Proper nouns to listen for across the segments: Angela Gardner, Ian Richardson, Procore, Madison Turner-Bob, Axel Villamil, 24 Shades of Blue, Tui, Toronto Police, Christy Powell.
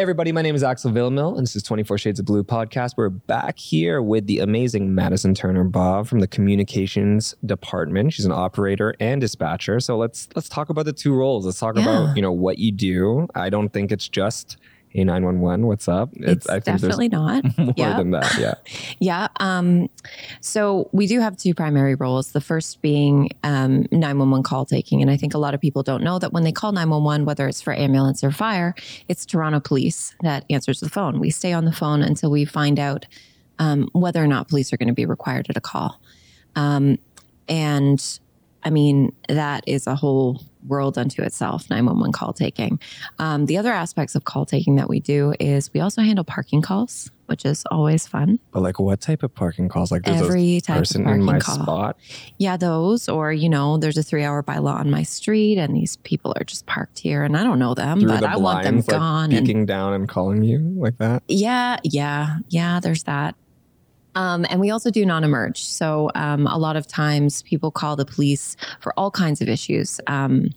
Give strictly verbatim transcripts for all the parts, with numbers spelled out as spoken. Hey everybody, my name is Axel Villamil, and this is twenty-four Shades of Blue podcast. We're back here with the amazing Madison Turner-Bob from the communications department. She's an operator and dispatcher. So let's let's talk about the two roles. Let's talk yeah. about, you know, what you do. I don't think it's just a nine one one. What's up? It's, it's I think definitely not more yeah. than that. Yeah. yeah. Um, so we do have two primary roles. The first being um, nine one one call taking. And I think a lot of people don't know that when they call nine one one, whether it's for ambulance or fire, it's Toronto Police that answers the phone. We stay on the phone until we find out um, whether or not police are going to be required at a call. Um, and I mean, that is a whole world unto itself, nine one one call taking. Um, the other aspects of call taking that we do is we also handle parking calls, which is always fun. But like what type of parking calls? Like there's Every a type person of parking in my call. Spot? Yeah, those. Or, you know, there's a three hour bylaw on my street and these people are just parked here and I don't know them, Through but the I blinds, want them gone. Like peeking and, down and calling you like that? Yeah, yeah, yeah, there's that. Um, and we also do non-emerge. So um, a lot of times people call the police for all kinds of issues. Um,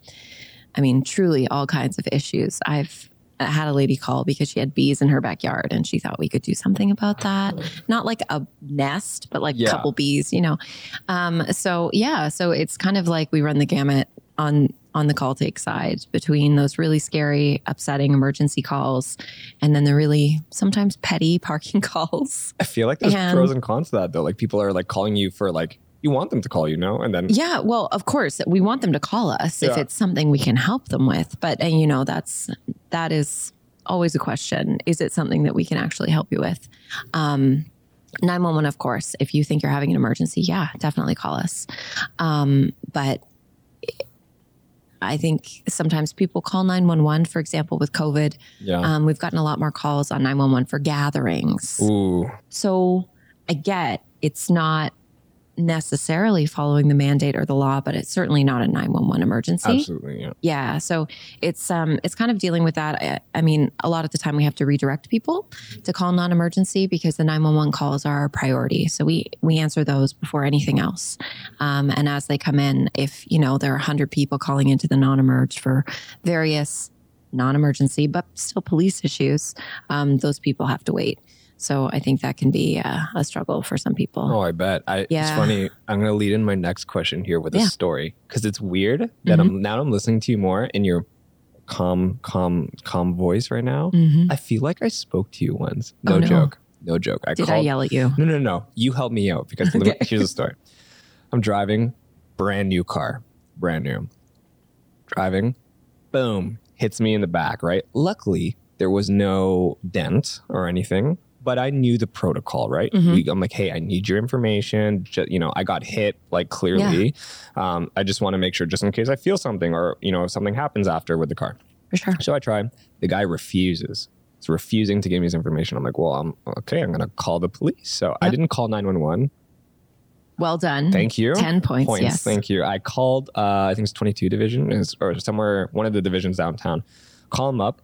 I mean, truly all kinds of issues. I've had a lady call because she had bees in her backyard and she thought we could do something about that. Not like a nest, but like a yeah. couple bees, you know. Um, so, yeah, so it's kind of like we run the gamut on on the call take side between those really scary, upsetting emergency calls and then the really sometimes petty parking calls. I feel like there's and, pros and cons to that though. Like people are like calling you for like, you want them to call you, no? And then... Yeah, well, of course, we want them to call us yeah. if it's something we can help them with. But, and you know, that's, that is always a question. Is it something that we can actually help you with? Um, nine one one, of course, if you think you're having an emergency, yeah, definitely call us. Um, but... I think sometimes people call nine one one, for example, with COVID. Yeah. Um, we've gotten a lot more calls on nine one one for gatherings. Ooh. So I get it's not necessarily following the mandate or the law, but it's certainly not a nine one one emergency. Absolutely, yeah. Yeah, so it's um, it's kind of dealing with that. I, I mean, a lot of the time we have to redirect people to call non-emergency because the nine one one calls are our priority. So we, we answer those before anything else. Um, and as they come in, if, you know, there are one hundred people calling into the non-emerge for various non-emergency, but still police issues, um, those people have to wait. So I think that can be uh, a struggle for some people. Oh, I bet. I, yeah. It's funny. I'm going to lead in my next question here with a yeah. story because it's weird that mm-hmm. I'm now I'm listening to you more in your calm, calm, calm voice right now. Mm-hmm. I feel like I spoke to you once. No, oh, no. joke. No joke. I Did called, I yell at you? No, no, no. You helped me out because okay. here's the story. I'm driving, brand new car, brand new. Driving, boom, hits me in the back, right? Luckily, there was no dent or anything. But I knew the protocol, right? Mm-hmm. We, I'm like, hey, I need your information. Just, you know, I got hit, like, clearly. Yeah. Um, I just want to make sure just in case I feel something or, you know, if something happens after with the car. For sure. So I try. The guy refuses. He's refusing to give me his information. I'm like, well, I'm okay, I'm going to call the police. So yep. I didn't call nine one one. Well done. Thank you. ten points, points, yes. Thank you. I called, uh, I think it's twenty-two division or somewhere, one of the divisions downtown. Call him up.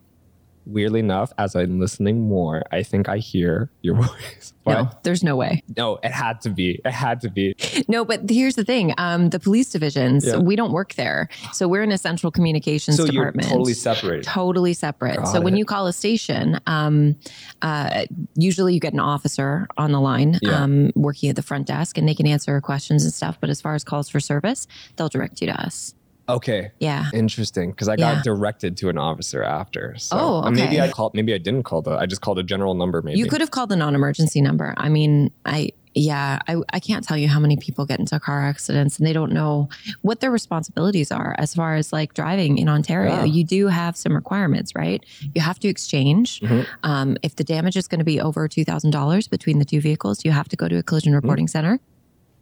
Weirdly enough, as I'm listening more, I think I hear your voice. But no, there's no way. No, it had to be. It had to be. No, but here's the thing. Um, the police divisions, yeah. we don't work there. So we're in a central communications so department. So you're totally separate. Totally separate. Got so it. When you call a station, um, uh, usually you get an officer on the line yeah. um, working at the front desk and they can answer questions and stuff. But as far as calls for service, they'll direct you to us. Okay. Yeah. Interesting. Because I got yeah. directed to an officer after. So oh, okay. Maybe I called, maybe I didn't call the, I just called a general number maybe. You could have called the non-emergency number. I mean, I, yeah, I, I can't tell you how many people get into car accidents and they don't know what their responsibilities are as far as like driving in Ontario. Yeah. You do have some requirements, right? You have to exchange. Mm-hmm. Um, if the damage is going to be over two thousand dollars between the two vehicles, you have to go to a collision reporting mm-hmm. center.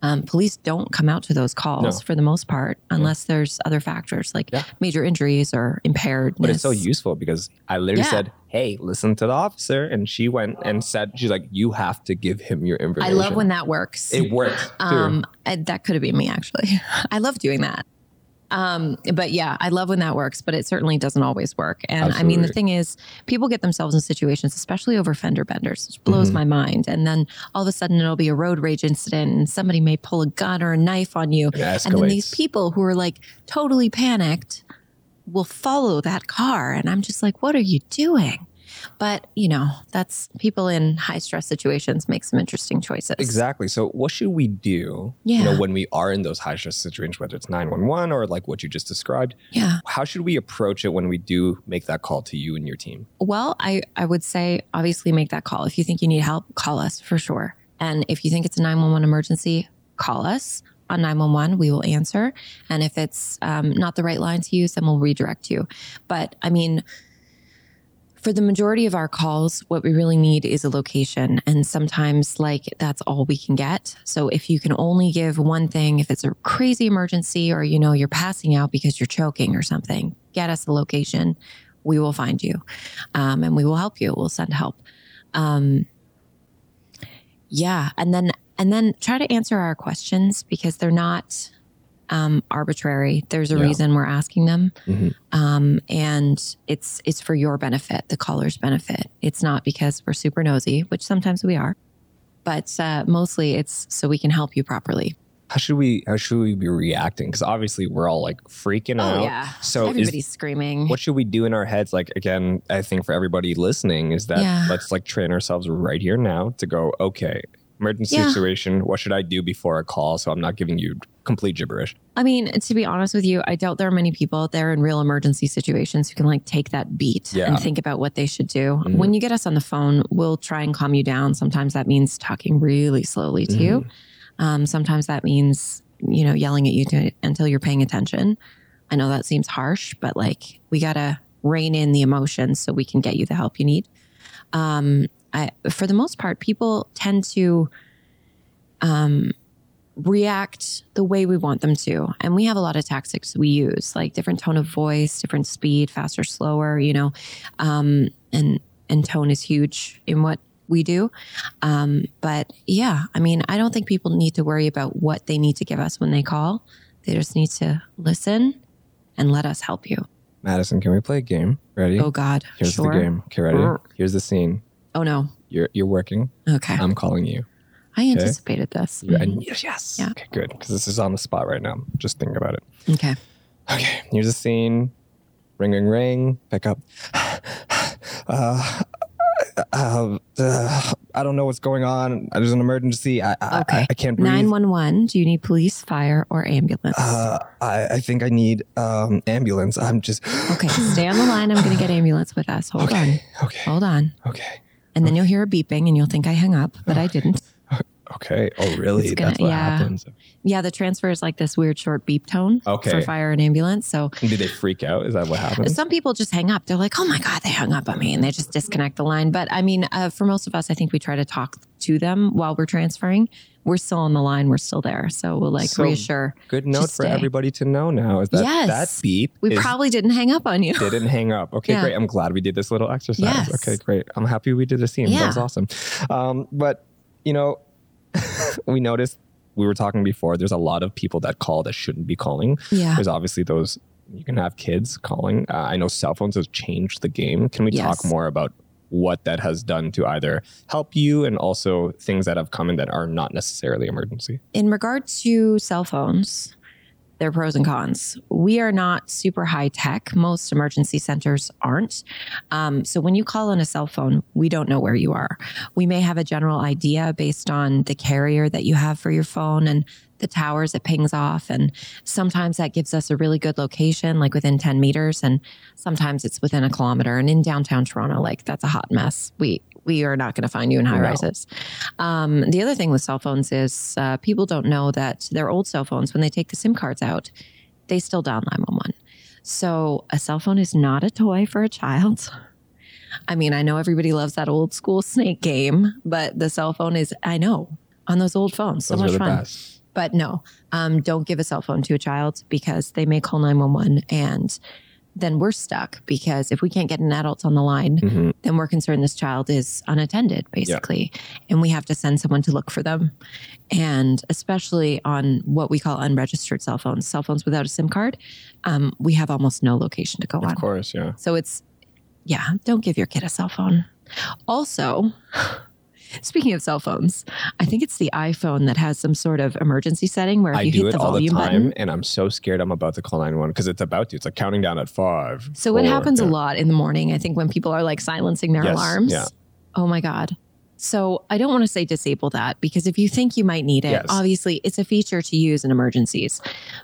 Um, police don't come out to those calls no. for the most part, unless yeah. there's other factors like yeah. major injuries or impairedness. But it's so useful because I literally yeah. said, hey, listen to the officer. And she went and said, she's like, you have to give him your information. I love when that works. It works. Um, I, that could have been me, actually. I love doing that. Um, but yeah, I love when that works, but it certainly doesn't always work. And Absolutely. I mean, the thing is, people get themselves in situations, especially over fender benders, which blows mm-hmm. my mind. And then all of a sudden it'll be a road rage incident and somebody may pull a gun or a knife on you. And then these people who are like totally panicked will follow that car. And I'm just like, what are you doing? But, you know, that's people in high stress situations make some interesting choices. Exactly. So what should we do yeah. you know, when we are in those high stress situations, whether it's nine one one or like what you just described? Yeah. How should we approach it when we do make that call to you and your team? Well, I, I would say, obviously, make that call. If you think you need help, call us for sure. And if you think it's a nine one one emergency, call us on nine one one. We will answer. And if it's um, not the right line to use, then we'll redirect you. But I mean, for the majority of our calls, what we really need is a location. And sometimes like that's all we can get. So if you can only give one thing, if it's a crazy emergency or, you know, you're passing out because you're choking or something, get us a location. We will find you um, and we will help you. We'll send help. Um, yeah. And then and then try to answer our questions because they're not um, arbitrary. There's a yeah. reason we're asking them. Mm-hmm. Um, and it's, it's for your benefit, the caller's benefit. It's not because we're super nosy, which sometimes we are, but, uh, mostly it's so we can help you properly. How should we, how should we be reacting? Cause obviously we're all like freaking oh, out. Yeah. So everybody's is, screaming. What should we do in our heads? Like, again, I think for everybody listening is that yeah. let's like train ourselves right here now to go, okay, emergency yeah. situation. What should I do before a call? So I'm not giving you complete gibberish. I mean, to be honest with you, I doubt there are many people out there in real emergency situations who can like take that beat yeah. and think about what they should do. Mm-hmm. When you get us on the phone, we'll try and calm you down. Sometimes that means talking really slowly to mm-hmm. you. Um, sometimes that means, you know, yelling at you to, until you're paying attention. I know that seems harsh, but like we got to rein in the emotions so we can get you the help you need. Um, I, for the most part, people tend to um, react the way we want them to. And we have a lot of tactics we use, like different tone of voice, different speed, faster, slower, you know, um, and, and tone is huge in what we do. Um, but yeah, I mean, I don't think people need to worry about what they need to give us when they call. They just need to listen and let us help you. Madison, can we play a game? Ready? Oh God, Here's sure. the game. Okay, ready? Brr. Here's the scene. Oh no. You're you're working. Okay. I'm calling you. I anticipated okay? this. Mm-hmm. Yes. Yeah. Okay, good. Because this is on the spot right now. Just think about it. Okay. Okay. Here's a scene. Ring, ring, ring. Pick up. uh, uh, uh, I don't know what's going on. There's an emergency. I, I, okay. I, I can't breathe. nine one one. Do you need police, fire, or ambulance? Uh, I, I think I need um, ambulance. I'm just... Okay. Stay on the line. I'm going to get ambulance with us. Hold okay. on. Okay. Hold on. Okay. And then you'll hear a beeping and you'll think I hung up, but I didn't. Okay. Oh, really? Gonna, That's what yeah. happens. Yeah. The transfer is like this weird short beep tone okay. for fire and ambulance. So do they freak out? Is that what happens? Some people just hang up. They're like, oh my God, they hung up on me, and they just disconnect the line. But I mean, uh, for most of us, I think we try to talk to them while we're transferring. We're still on the line. We're still there. So we'll like so reassure. Good note for everybody to know now is that yes. that beep. We is, probably didn't hang up on you. Didn't hang up. Okay, yeah. great. I'm glad we did this little exercise. Yes. Okay, great. I'm happy we did this scene. Yeah. That was awesome. Um, but, you know, we noticed we were talking before. There's a lot of people that call that shouldn't be calling. Yeah. There's obviously those, you can have kids calling. Uh, I know cell phones have changed the game. Can we yes. talk more about what that has done to either help you and also things that have come in that are not necessarily emergency? In regards to cell phones, there are pros and cons. We are not super high tech. Most emergency centers aren't. Um, so when you call on a cell phone, we don't know where you are. We may have a general idea based on the carrier that you have for your phone and the towers it pings off. And sometimes that gives us a really good location, like within ten meters. And sometimes it's within a kilometer. And in downtown Toronto, like that's a hot mess. We we are not going to find you in high rises. Um, the other thing with cell phones is uh, people don't know that their old cell phones, when they take the SIM cards out, they still dial nine one one. So a cell phone is not a toy for a child. I mean, I know everybody loves that old school snake game, but the cell phone is, I know, on those old phones. So those much are the fun. Best. But no, um, don't give a cell phone to a child because they may call nine one one and then we're stuck because if we can't get an adult on the line, mm-hmm. then we're concerned this child is unattended basically. Yeah. And we have to send someone to look for them. And especially on what we call unregistered cell phones, cell phones without a SIM card, um, we have almost no location to go on. Of course, yeah. So it's, yeah, don't give your kid a cell phone. Also, Speaking of cell phones, I think it's the iPhone that has some sort of emergency setting where if I you hit the volume button. I do it all the time, button, and I'm so scared I'm about to call nine one one because it's about to. It's like counting down at five. So four, it happens yeah. a lot in the morning, I think, when people are like silencing their yes, alarms. Yeah. Oh my God. So I don't want to say disable that because if you think you might need it, yes. obviously it's a feature to use in emergencies.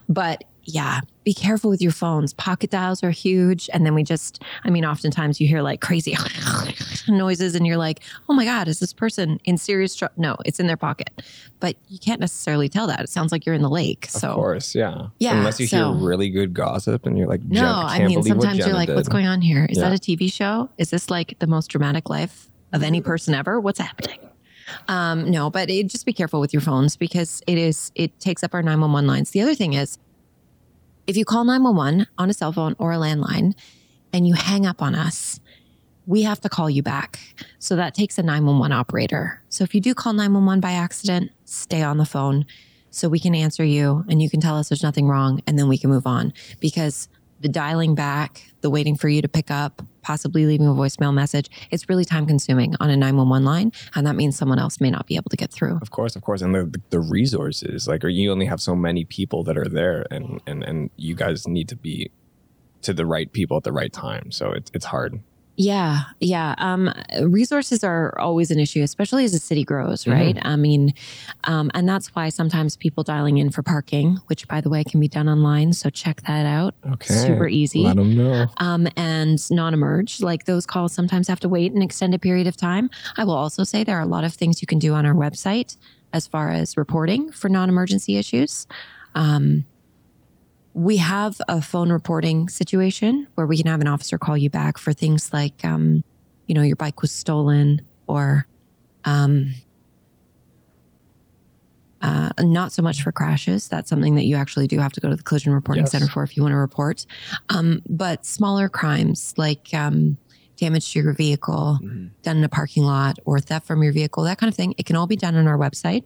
But yeah, be careful with your phones. Pocket dials are huge. And then we just, I mean, oftentimes you hear like crazy noises and you're like, oh my God, is this person in serious trouble? No, it's in their pocket. But you can't necessarily tell that. It sounds like you're in the lake. So. Of course, yeah. yeah Unless you so. hear really good gossip and you're like, no, I, can't I mean, sometimes you're like, did. what's going on here? Is yeah. that a T V show? Is this like the most dramatic life of any person ever? What's happening? Um, no, but it, just be careful with your phones because it is, it takes up our nine one one lines. The other thing is, if you call nine one one on a cell phone or a landline and you hang up on us, we have to call you back. So that takes a nine one one operator. So if you do call nine one one by accident, stay on the phone so we can answer you and you can tell us there's nothing wrong and then we can move on. Because the dialing back, the waiting for you to pick up, possibly leaving a voicemail message, it's really time consuming on a nine one one line. And that means someone else may not be able to get through. Of course, of course. And the, the resources, like, or you only have so many people that are there and, and, and you guys need to be to the right people at the right time. So it, it's hard. Yeah, yeah. Um, resources are always an issue, especially as the city grows, right? Mm-hmm. I mean, um, and that's why sometimes people dialing in for parking, which by the way can be done online, so check that out. Okay, super easy. Let them know. Um, and non-emerge, like those calls sometimes have to wait an extended period of time. I will also say there are a lot of things you can do on our website as far as reporting for non-emergency issues. Um, We have a phone reporting situation where we can have an officer call you back for things like, um, you know, your bike was stolen or um, uh, not so much for crashes. That's something that you actually do have to go to the collision reporting yes. center for if you want to report. Um, but smaller crimes like um, damage to your vehicle, mm-hmm. done in a parking lot or theft from your vehicle, that kind of thing. It can all be done on our website.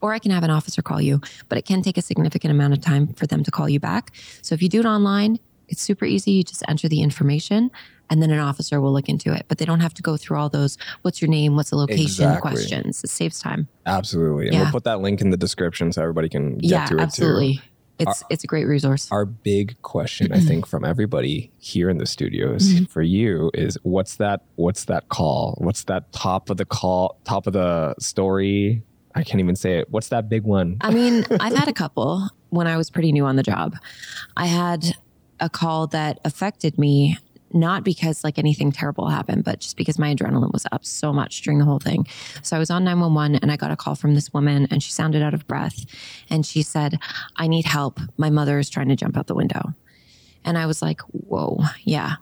Or I can have an officer call you, but it can take a significant amount of time for them to call you back. So if you do it online, it's super easy. You just enter the information and then an officer will look into it. But they don't have to go through all those, what's your name, what's the location exactly. questions. It saves time. Absolutely. And yeah. we'll put that link in the description so everybody can get yeah, to it absolutely. too. It's, our, it's a great resource. Our big question, I think, from everybody here in the studios for you is what's that, what's that call? What's that top of the call, top of the story? I can't even say it. What's that big one? I mean, I've had a couple when I was pretty new on the job. I had a call that affected me, not because like anything terrible happened, but just because my adrenaline was up so much during the whole thing. So I was on nine one one and I got a call from this woman and she sounded out of breath. And she said, I need help. My mother is trying to jump out the window. And I was like, whoa, yeah.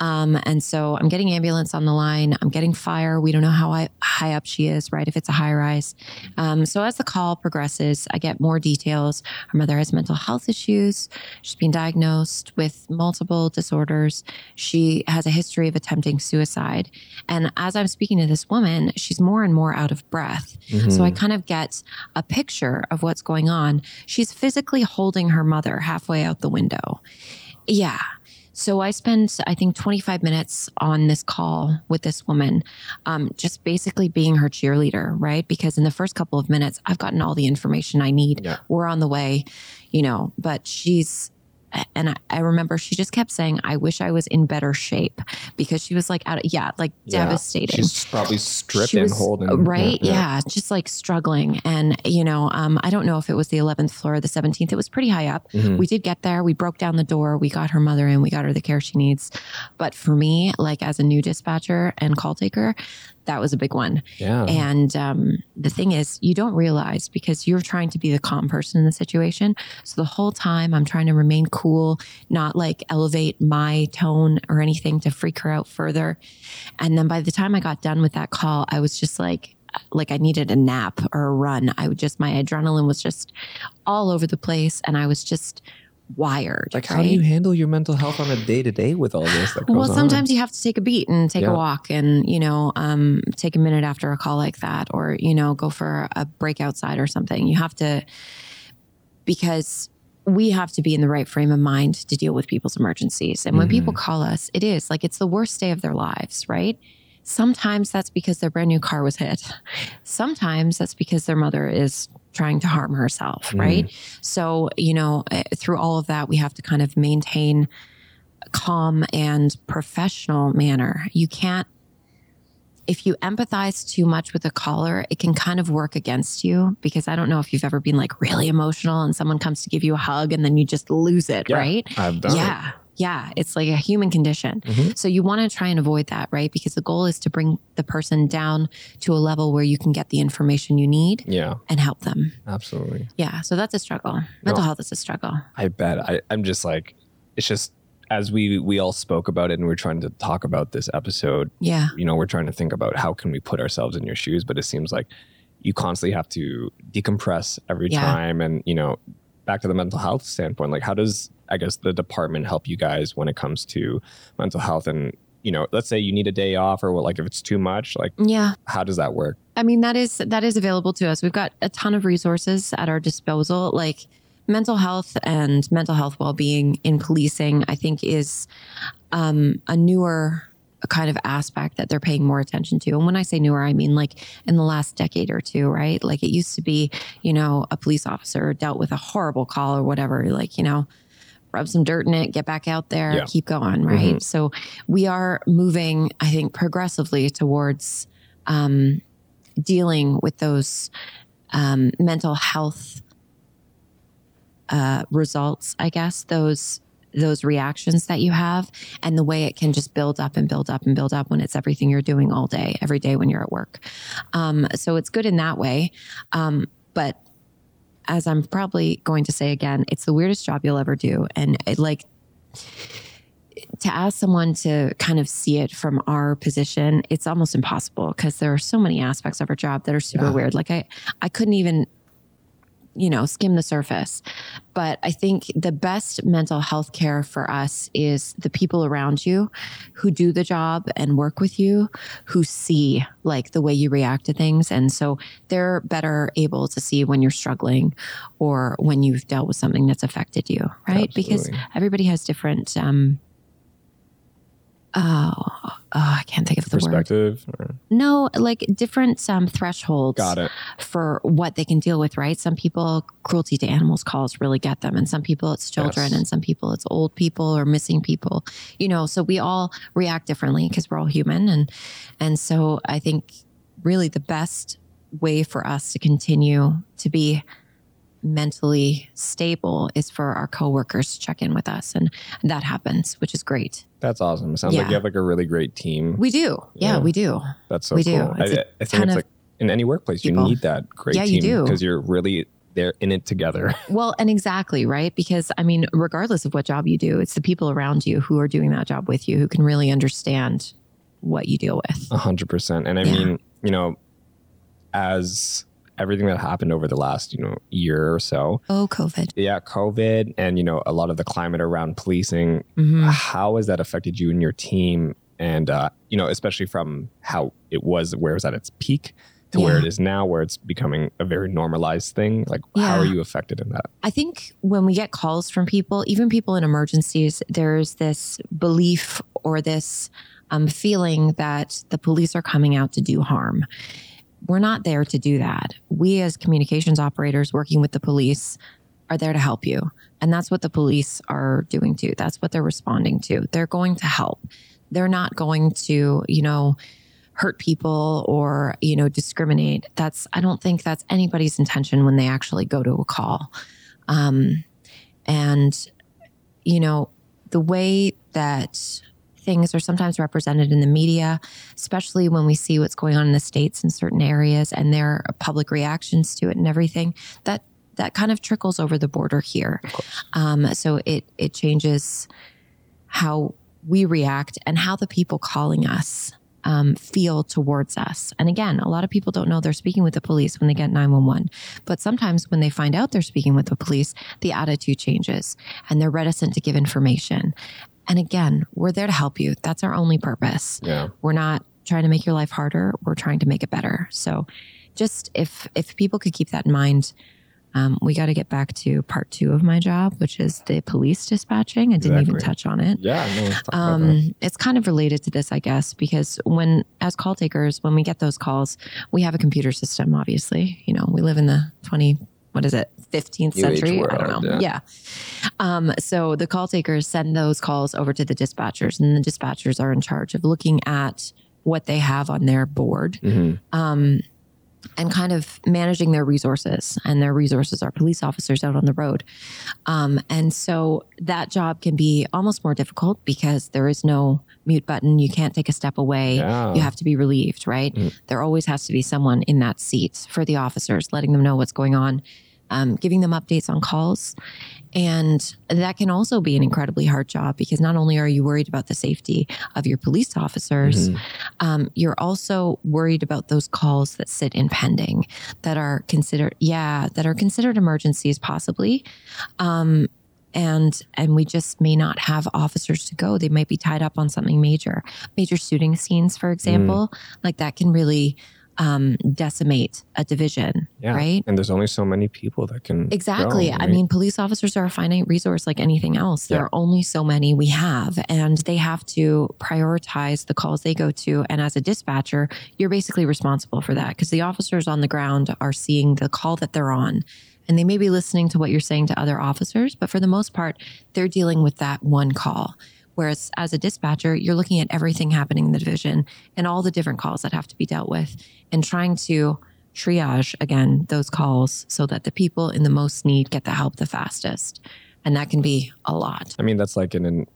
Um, and so I'm getting ambulance on the line. I'm getting fire. We don't know how high, high up she is, right? If it's a high rise. Um, so as the call progresses, I get more details. Her mother has mental health issues. She's been diagnosed with multiple disorders. She has a history of attempting suicide. And as I'm speaking to this woman, she's more and more out of breath. Mm-hmm. So I kind of get a picture of what's going on. She's physically holding her mother halfway out the window. Yeah. So I spent, I think, twenty-five minutes on this call with this woman, um, just basically being her cheerleader, right? Because in the first couple of minutes, I've gotten all the information I need. Yeah. We're on the way, you know, but she's, and I, I remember she just kept saying, I wish I was in better shape because she was like, out of, yeah, like yeah. devastating. She's probably stripped she was, and holding. Right. Yeah, yeah. yeah. Just like struggling. And, you know, um, I don't know if it was the eleventh floor or the seventeenth. It was pretty high up. Mm-hmm. We did get there. We broke down the door. We got her mother in. We got her the care she needs. But for me, like as a new dispatcher and call taker, that was a big one. Yeah. And um, the thing is, you don't realize because you're trying to be the calm person in the situation. So the whole time I'm trying to remain cool, not like elevate my tone or anything to freak her out further. And then by the time I got done with that call, I was just like, like I needed a nap or a run. I would just, my adrenaline was just all over the place. And I was just wired. Like, right? How do you handle your mental health on a day to day with all this? That goes well, sometimes on? You have to take a beat and take yeah. a walk and, you know, um, take a minute after a call like that or, you know, go for a break outside or something. You have to, because we have to be in the right frame of mind to deal with people's emergencies. And when mm-hmm. people call us, it is like it's the worst day of their lives, right? Sometimes that's because their brand new car was hit. Sometimes that's because their mother is trying to harm herself, mm. right? So, you know, through all of that, we have to kind of maintain a calm and professional manner. You can't, if you empathize too much with a caller, it can kind of work against you, because I don't know if you've ever been like really emotional and someone comes to give you a hug and then you just lose it, yeah, right? I've done yeah. it. Yeah, it's like a human condition. Mm-hmm. So you want to try and avoid that, right? Because the goal is to bring the person down to a level where you can get the information you need yeah. and help them. Absolutely. Yeah, so that's a struggle. Mental no, health is a struggle. I bet. I, I'm just like, it's just, as we we all spoke about it and we're trying to talk about this episode, yeah, you know, we're trying to think about how can we put ourselves in your shoes, but it seems like you constantly have to decompress every yeah. time. And, you know, back to the mental health standpoint, like how does... I guess the department help you guys when it comes to mental health and, you know, let's say you need a day off or what, like if it's too much, like, yeah, how does that work? I mean, that is, that is available to us. We've got a ton of resources at our disposal, like mental health and mental health well-being in policing, I think is um, a newer kind of aspect that they're paying more attention to. And when I say newer, I mean like in the last decade or two, right? Like it used to be, you know, a police officer dealt with a horrible call or whatever, like, you know, rub some dirt in it, get back out there, yeah. keep going, right? Mm-hmm. So we are moving, I think, progressively towards um, dealing with those um, mental health uh, results, I guess, those those reactions that you have and the way it can just build up and build up and build up when it's everything you're doing all day, every day when you're at work. Um, so it's good in that way. Um, but as I'm probably going to say again, it's the weirdest job you'll ever do. And I'd like to ask someone to kind of see it from our position. It's almost impossible because there are so many aspects of our job that are super yeah. weird. Like I, I couldn't even, you know, skim the surface. But I think the best mental health care for us is the people around you who do the job and work with you, who see like the way you react to things. And so they're better able to see when you're struggling or when you've dealt with something that's affected you, right? Absolutely. Because everybody has different, um, oh, oh, I can't think of the word. Perspective? Or? No, like different um, thresholds Got it. for what they can deal with, right? Some people, cruelty to animals calls really get them. And some people it's children yes. and some people it's old people or missing people, you know, so we all react differently because we're all human. And, and so I think really the best way for us to continue to be mentally stable is for our coworkers to check in with us. And that happens, which is great. That's awesome. It sounds yeah. like you have like a really great team. We do. Yeah, yeah we do. That's so we cool. Do. I, I think it's like in any workplace, people. you need that great yeah, team you do. because you're really they're in it together. Well, and exactly, right? Because I mean, regardless of what job you do, it's the people around you who are doing that job with you who can really understand what you deal with. A hundred percent. And I yeah. mean, you know, as everything that happened over the last, you know, year or so. Oh, COVID. Yeah, COVID and, you know, a lot of the climate around policing. Mm-hmm. How has that affected you and your team? And, uh, you know, especially from how it was, where it was at its peak to yeah. where it is now, where it's becoming a very normalized thing. Like, yeah. how are you affected in that? I think when we get calls from people, even people in emergencies, there's this belief or this um, feeling that the police are coming out to do harm. We're not there to do that. We as communications operators working with the police are there to help you. And that's what the police are doing too. That's what they're responding to. They're going to help. They're not going to, you know, hurt people or, you know, discriminate. That's, I don't think that's anybody's intention when they actually go to a call. Um, and, you know, the way that things are sometimes represented in the media, especially when we see what's going on in the States in certain areas and their public reactions to it and everything, that that kind of trickles over the border here. Um, so it it changes how we react and how the people calling us um, feel towards us. And again, a lot of people don't know they're speaking with the police when they get nine one one. But sometimes when they find out they're speaking with the police, the attitude changes and they're reticent to give information. And again, we're there to help you. That's our only purpose. Yeah. We're not trying to make your life harder. We're trying to make it better. So just if if people could keep that in mind, Um, we got to get back to part two of my job, which is the police dispatching. I didn't exactly. even touch on it. Yeah, no, let's talk um, about that. It's kind of related to this, I guess, because when, as call takers, when we get those calls, we have a computer system, obviously. You know, we live in the twenty what is it, fifteenth century? World, I don't know. Yeah. yeah. Um, so the call takers send those calls over to the dispatchers, and the dispatchers are in charge of looking at what they have on their board. Mm-hmm. Um, and kind of managing their resources, and their resources are police officers out on the road. Um, and so that job can be almost more difficult because there is no mute button. You can't take a step away. Yeah. You have to be relieved, right? Mm. There always has to be someone in that seat for the officers, letting them know what's going on, um, giving them updates on calls. And that can also be an incredibly hard job because not only are you worried about the safety of your police officers, mm-hmm. um, you're also worried about those calls that sit in pending that are considered, yeah, that are considered emergencies possibly. Um, and, and we just may not have officers to go. They might be tied up on something major, major shooting scenes, for example, mm. like that can really Um, decimate a division, yeah. right? And there's only so many people that can exactly. go, right? I mean, police officers are a finite resource like anything else. There yeah. are only so many we have, and they have to prioritize the calls they go to. And as a dispatcher, you're basically responsible for that because the officers on the ground are seeing the call that they're on, and they may be listening to what you're saying to other officers, but for the most part, they're dealing with that one call. Whereas as a dispatcher, you're looking at everything happening in the division and all the different calls that have to be dealt with and trying to triage, again, those calls so that the people in the most need get the help the fastest. And that can be a lot. I mean, that's like in, in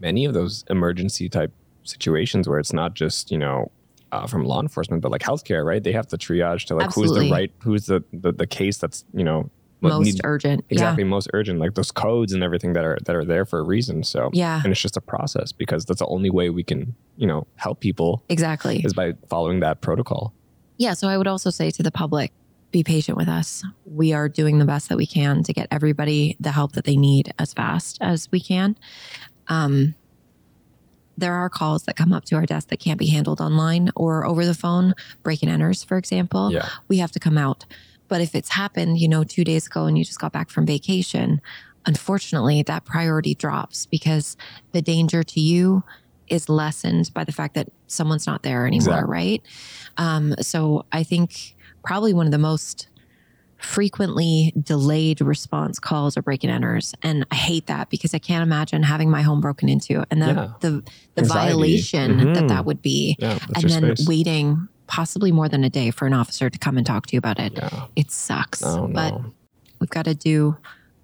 many of those emergency type situations where it's not just, you know, Uh, from law enforcement, but like healthcare, right? They have to triage to like Absolutely. who's the right, who's the, the, the case that's, you know, most need, urgent. Exactly. Yeah. Most urgent, like those codes and everything that are, that are there for a reason. So, yeah. And it's just a process because that's the only way we can, you know, help people. Exactly. Is by following that protocol. Yeah. So I would also say to the public, be patient with us. We are doing the best that we can to get everybody the help that they need as fast as we can. Um, There are calls that come up to our desk that can't be handled online or over the phone, break and enters, for example. Yeah. We have to come out. But if it's happened, you know, two days ago and you just got back from vacation, unfortunately, that priority drops because the danger to you is lessened by the fact that someone's not there anymore, exactly. right? Um, so I think probably one of the most frequently delayed response calls or break and enters. And I hate that because I can't imagine having my home broken into and the yeah. the, the violation mm-hmm. that that would be. Yeah, and then space. Waiting possibly more than a day for an officer to come and talk to you about it. Yeah. It sucks. Oh, no. But we've got to do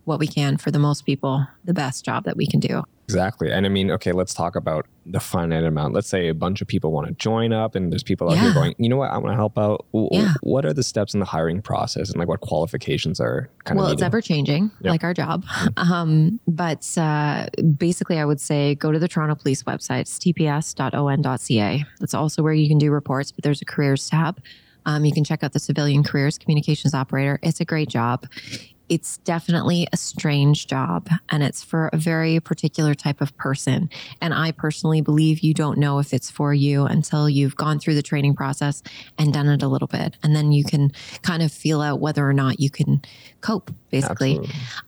what we can for the most people, the best job that we can do. Exactly. And I mean, okay, let's talk about the finite amount. Let's say a bunch of people want to join up and there's people out yeah. here going, you know what, I want to help out. Yeah. What are the steps in the hiring process and like what qualifications are kind well, of Well, it's ever changing, yeah. like our job. Mm-hmm. Um, but uh, basically I would say go to the Toronto Police website, T P S dot O N dot C A. That's also where you can do reports, but there's a careers tab. Um, you can check out the civilian careers, communications operator. It's a great job. It's definitely a strange job and it's for a very particular type of person. And I personally believe you don't know if it's for you until you've gone through the training process and done it a little bit. And then you can kind of feel out whether or not you can cope, basically.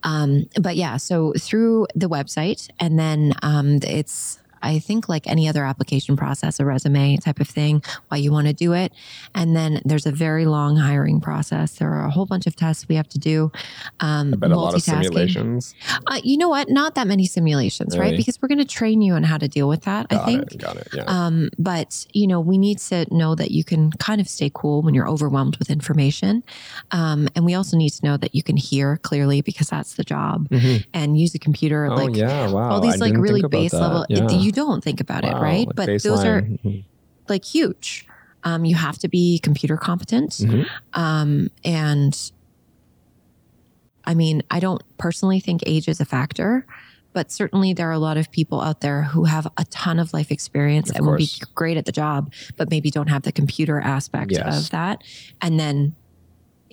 Um, but yeah, so through the website and then um, it's, I think like any other application process, a resume type of thing, why you want to do it. And then there's a very long hiring process. There are a whole bunch of tests we have to do. Um, I bet multitasking. A lot of simulations. Uh, you know what? Not that many simulations, really? Right? Because we're going to train you on how to deal with that, got I think. It, got it, yeah. Um, but, you know, we need to know that you can kind of stay cool when you're overwhelmed with information. Um, and we also need to know that you can hear clearly because that's the job. Mm-hmm. And use a computer. Oh, like, yeah, wow. All these I like really base level. Yeah. It, you don't think about wow, it, right? But baseline. Those are like huge. Um, you have to be computer competent. Mm-hmm. Um, and I mean, I don't personally think age is a factor, but certainly there are a lot of people out there who have a ton of life experience of and course. Will be great at the job, but maybe don't have the computer aspect yes. of that. And then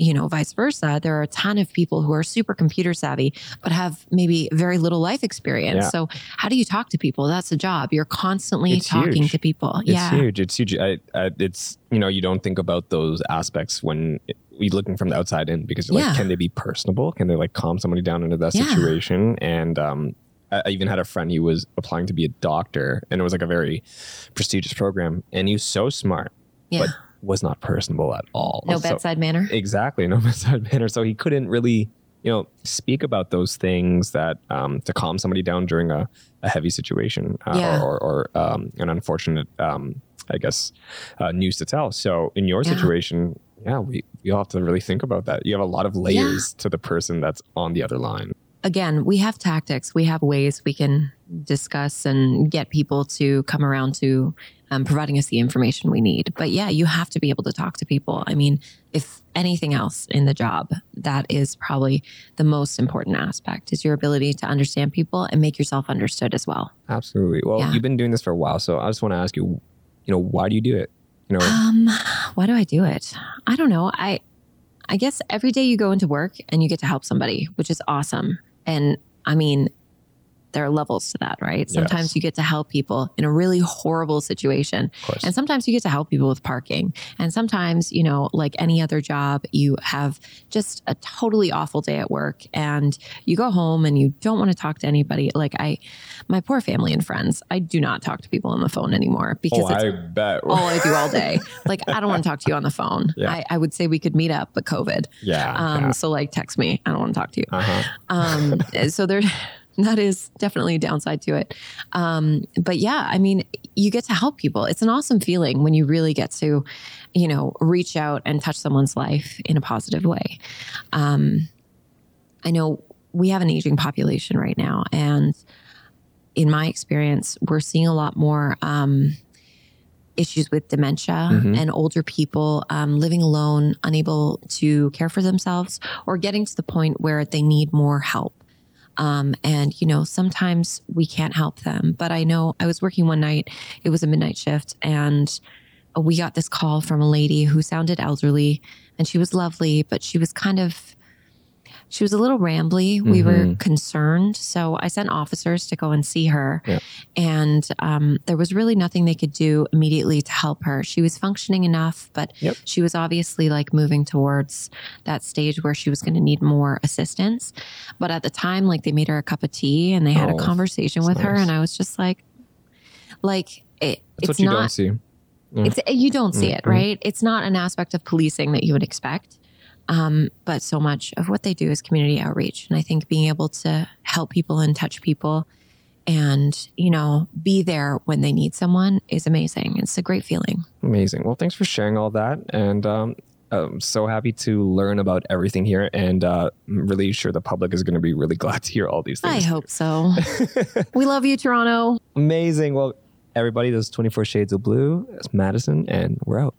you know, vice versa, there are a ton of people who are super computer savvy, but have maybe very little life experience. Yeah. So how do you talk to people? That's a job. You're constantly it's talking huge. To people. It's yeah. huge. It's huge. I, I, it's, you know, you don't think about those aspects when, we looking from the outside in, because like, yeah. can they be personable? Can they like calm somebody down into that yeah. situation? And um, I even had a friend who was applying to be a doctor, and it was like a very prestigious program, and he was so smart, yeah. but was not personable at all. No so, bedside manner. Exactly. No bedside manner. So he couldn't really, you know, speak about those things that um, to calm somebody down during a, a heavy situation uh, yeah. or, or, or um, an unfortunate, um, I guess, uh, news to tell. So in your yeah. situation, yeah, we, we all have to really think about that. You have a lot of layers yeah. to the person that's on the other line. Again, we have tactics. We have ways we can discuss and get people to come around to um, providing us the information we need. But yeah, you have to be able to talk to people. I mean, if anything else in the job, that is probably the most important aspect, is your ability to understand people and make yourself understood as well. Absolutely. Well, yeah. you've been doing this for a while. So I just want to ask you, you know, why do you do it? You know, um, why do I do it? I don't know. I, I guess every day you go into work and you get to help somebody, which is awesome. And I mean, there are levels to that, right? Sometimes yes. you get to help people in a really horrible situation. And sometimes you get to help people with parking. And sometimes, you know, like any other job, you have just a totally awful day at work and you go home and you don't want to talk to anybody. Like I, my poor family and friends, I do not talk to people on the phone anymore because oh, it's I bet. all I do all day. Like, I don't want to talk to you on the phone. Yeah. I, I would say we could meet up, but COVID. Yeah, um, yeah. So like, text me. I don't want to talk to you. Uh-huh. Um, so there's... That is definitely a downside to it. Um, but yeah, I mean, you get to help people. It's an awesome feeling when you really get to, you know, reach out and touch someone's life in a positive way. Um, I know we have an aging population right now. And in my experience, we're seeing a lot more um, issues with dementia mm-hmm. and older people um, living alone, unable to care for themselves, or getting to the point where they need more help. Um, and, you know, sometimes we can't help them. But I know I was working one night, it was a midnight shift, and we got this call from a lady who sounded elderly, and she was lovely, but she was kind of, she was a little rambly. Mm-hmm. We were concerned. So I sent officers to go and see her. Yeah. And um, there was really nothing they could do immediately to help her. She was functioning enough, but yep. she was obviously like moving towards that stage where she was going to need more assistance. But at the time, like they made her a cup of tea and they had oh, a conversation with nice. her. And I was just like, like, it, it's what you not, don't see. Mm. It's, you don't see mm. it, right? Mm. It's not an aspect of policing that you would expect. Um, but so much of what they do is community outreach. And I think being able to help people and touch people and, you know, be there when they need someone is amazing. It's a great feeling. Amazing. Well, thanks for sharing all that. And um, I'm so happy to learn about everything here. And uh, I'm really sure the public is going to be really glad to hear all these things. I hope so. We love you, Toronto. Amazing. Well, everybody, this is twenty-four Shades of Blue. It's Madison, and we're out.